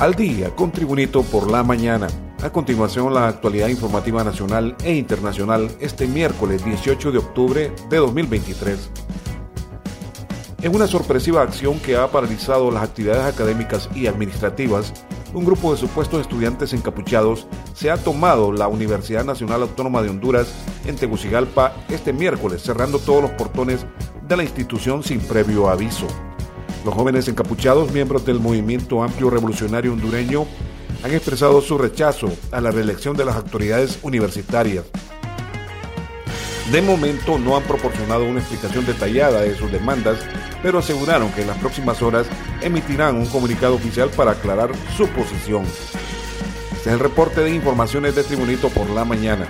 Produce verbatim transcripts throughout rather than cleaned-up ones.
Al día con Tribunito por la mañana. A continuación, la actualidad informativa nacional e internacional este miércoles dieciocho de octubre de dos mil veintitrés. En una sorpresiva acción que ha paralizado las actividades académicas y administrativas, un grupo de supuestos estudiantes encapuchados se ha tomado la Universidad Nacional Autónoma de Honduras en Tegucigalpa este miércoles, cerrando todos los portones de la institución sin previo aviso. Los jóvenes encapuchados, miembros del Movimiento Amplio Revolucionario Hondureño, han expresado su rechazo a la reelección de las autoridades universitarias. De momento no han proporcionado una explicación detallada de sus demandas, pero aseguraron que en las próximas horas emitirán un comunicado oficial para aclarar su posición. Este es el reporte de informaciones de Tribunito por la mañana.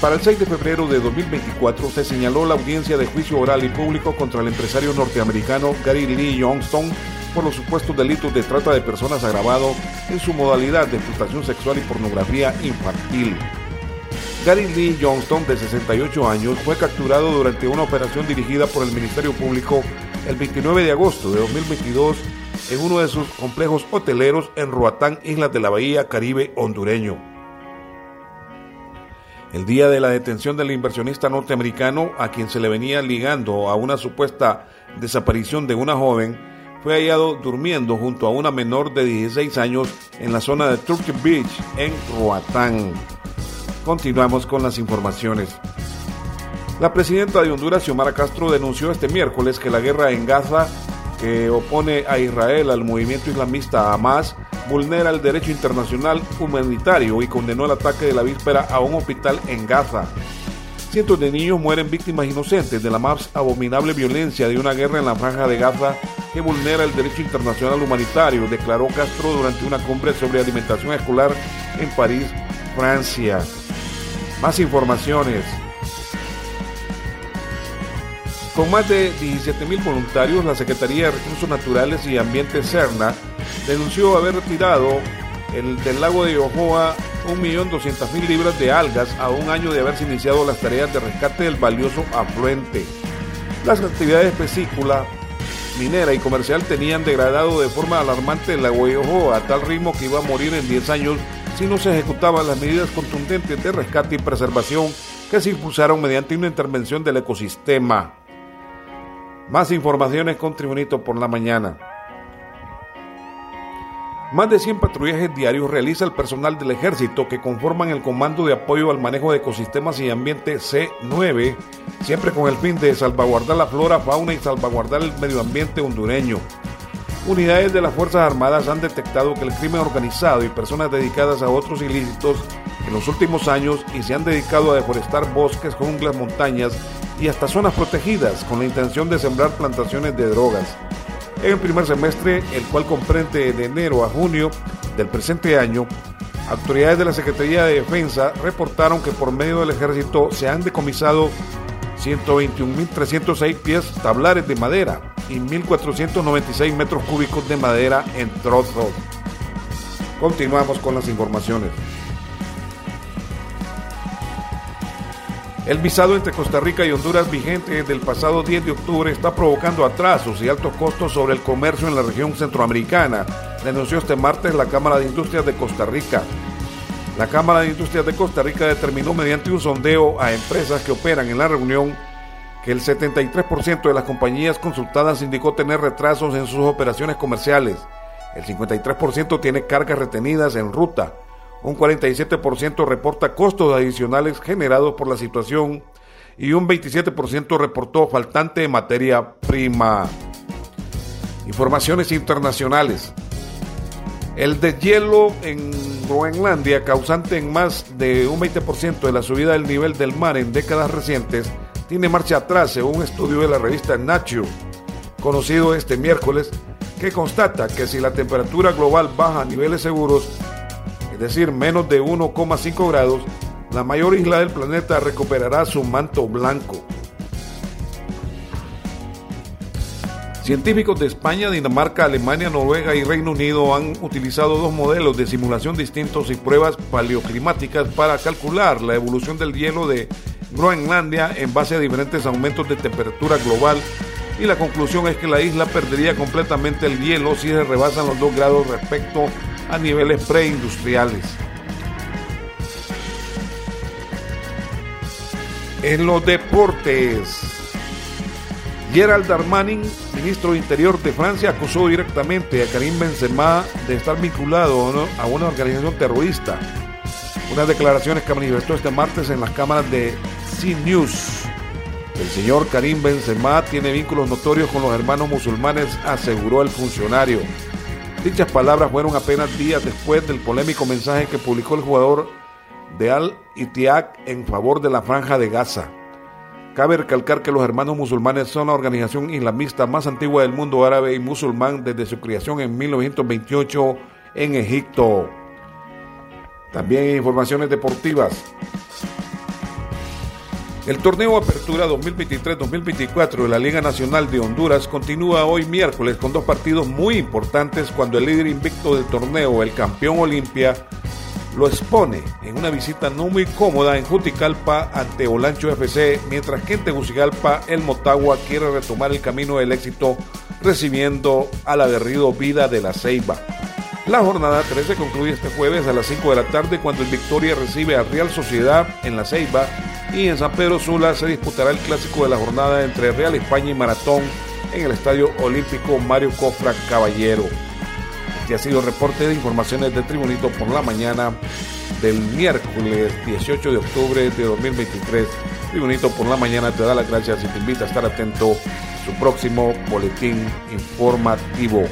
Para el seis de febrero de dos mil veinticuatro se señaló la audiencia de juicio oral y público contra el empresario norteamericano Gary Lee Johnston por los supuestos delitos de trata de personas agravado en su modalidad de explotación sexual y pornografía infantil. Gary Lee Johnston, de sesenta y ocho años, fue capturado durante una operación dirigida por el Ministerio Público el veintinueve de agosto de dos mil veintidós en uno de sus complejos hoteleros en Roatán, Islas de la Bahía, Caribe hondureño. El día de la detención del inversionista norteamericano, a quien se le venía ligando a una supuesta desaparición de una joven, fue hallado durmiendo junto a una menor de dieciséis años en la zona de Turkey Beach, en Roatán. Continuamos con las informaciones. La presidenta de Honduras, Xiomara Castro, denunció este miércoles que la guerra en Gaza, que opone a Israel al movimiento islamista Hamas, vulnera el derecho internacional humanitario y condenó el ataque de la víspera a un hospital en Gaza. Cientos de niños mueren víctimas inocentes de la más abominable violencia de una guerra en la Franja de Gaza que vulnera el derecho internacional humanitario, declaró Castro durante una cumbre sobre alimentación escolar en París, Francia. Más informaciones. Con más de diecisiete mil voluntarios, la Secretaría de Recursos Naturales y Ambiente, Serna, denunció haber retirado el, del lago de Yojoa un millón doscientas mil libras de algas a un año de haberse iniciado las tareas de rescate del valioso afluente. Las actividades pesícola, minera y comercial tenían degradado de forma alarmante el lago de Yojoa a tal ritmo que iba a morir en diez años si no se ejecutaban las medidas contundentes de rescate y preservación que se impulsaron mediante una intervención del ecosistema. Más informaciones con Tribunito por la mañana. Más de cien patrullajes diarios realiza el personal del Ejército que conforman el Comando de Apoyo al Manejo de Ecosistemas y Ambiente C nueve, siempre con el fin de salvaguardar la flora, fauna y salvaguardar el medio ambiente hondureño. Unidades de las Fuerzas Armadas han detectado que el crimen organizado y personas dedicadas a otros ilícitos en los últimos años y se han dedicado a deforestar bosques, junglas, montañas y hasta zonas protegidas con la intención de sembrar plantaciones de drogas. En el primer semestre, el cual comprende de enero a junio del presente año, autoridades de la Secretaría de Defensa reportaron que por medio del Ejército se han decomisado ciento veintiún mil trescientos seis pies tablares de madera y mil cuatrocientos noventa y seis metros cúbicos de madera en trozos. Continuamos con las informaciones. El visado entre Costa Rica y Honduras vigente desde el pasado diez de octubre está provocando atrasos y altos costos sobre el comercio en la región centroamericana, denunció este martes la Cámara de Industrias de Costa Rica. La Cámara de Industrias de Costa Rica determinó mediante un sondeo a empresas que operan en la reunión que el setenta y tres por ciento de las compañías consultadas indicó tener retrasos en sus operaciones comerciales, el cincuenta y tres por ciento tiene cargas retenidas en ruta, un cuarenta y siete por ciento reporta costos adicionales generados por la situación y un veintisiete por ciento reportó faltante de materia prima. Informaciones internacionales. El deshielo en Groenlandia, causante en más de un veinte por ciento de la subida del nivel del mar en décadas recientes, tiene marcha atrás según un estudio de la revista Nature, conocido este miércoles, que constata que si la temperatura global baja a niveles seguros, es decir, menos de uno coma cinco grados, la mayor isla del planeta recuperará su manto blanco. Científicos de España, Dinamarca, Alemania, Noruega y Reino Unido han utilizado dos modelos de simulación distintos y pruebas paleoclimáticas para calcular la evolución del hielo de Groenlandia en base a diferentes aumentos de temperatura global y la conclusión es que la isla perdería completamente el hielo si se rebasan los dos grados respecto a niveles preindustriales. En los deportes, Gerald Darmanin, ministro de Interior de Francia, acusó directamente a Karim Benzema de estar vinculado a una organización terrorista. Unas declaraciones que manifestó este martes en las cámaras de C News. El señor Karim Benzema tiene vínculos notorios con los Hermanos Musulmanes, aseguró el funcionario. Dichas palabras fueron apenas días después del polémico mensaje que publicó el jugador de Al Ittihad en favor de la Franja de Gaza. Cabe recalcar que los Hermanos Musulmanes son la organización islamista más antigua del mundo árabe y musulmán desde su creación en mil novecientos veintiocho en Egipto. También informaciones deportivas. El torneo Apertura dos mil veintitrés dos mil veinticuatro de la Liga Nacional de Honduras continúa hoy miércoles con dos partidos muy importantes cuando el líder invicto del torneo, el campeón Olimpia, lo expone en una visita no muy cómoda en Juticalpa ante Olancho F C, mientras que en Tegucigalpa el Motagua quiere retomar el camino del éxito recibiendo al aguerrido Vida de la Ceiba. La jornada trece concluye este jueves a las cinco de la tarde cuando el Victoria recibe a Real Sociedad en la Ceiba, y en San Pedro Sula se disputará el clásico de la jornada entre Real España y Maratón en el Estadio Olímpico Mario Cofra Caballero. Este ha sido el reporte de informaciones de Tribunito por la mañana del miércoles dieciocho de octubre de dos mil veintitrés. Tribunito por la mañana te da las gracias y te invita a estar atento a su próximo boletín informativo.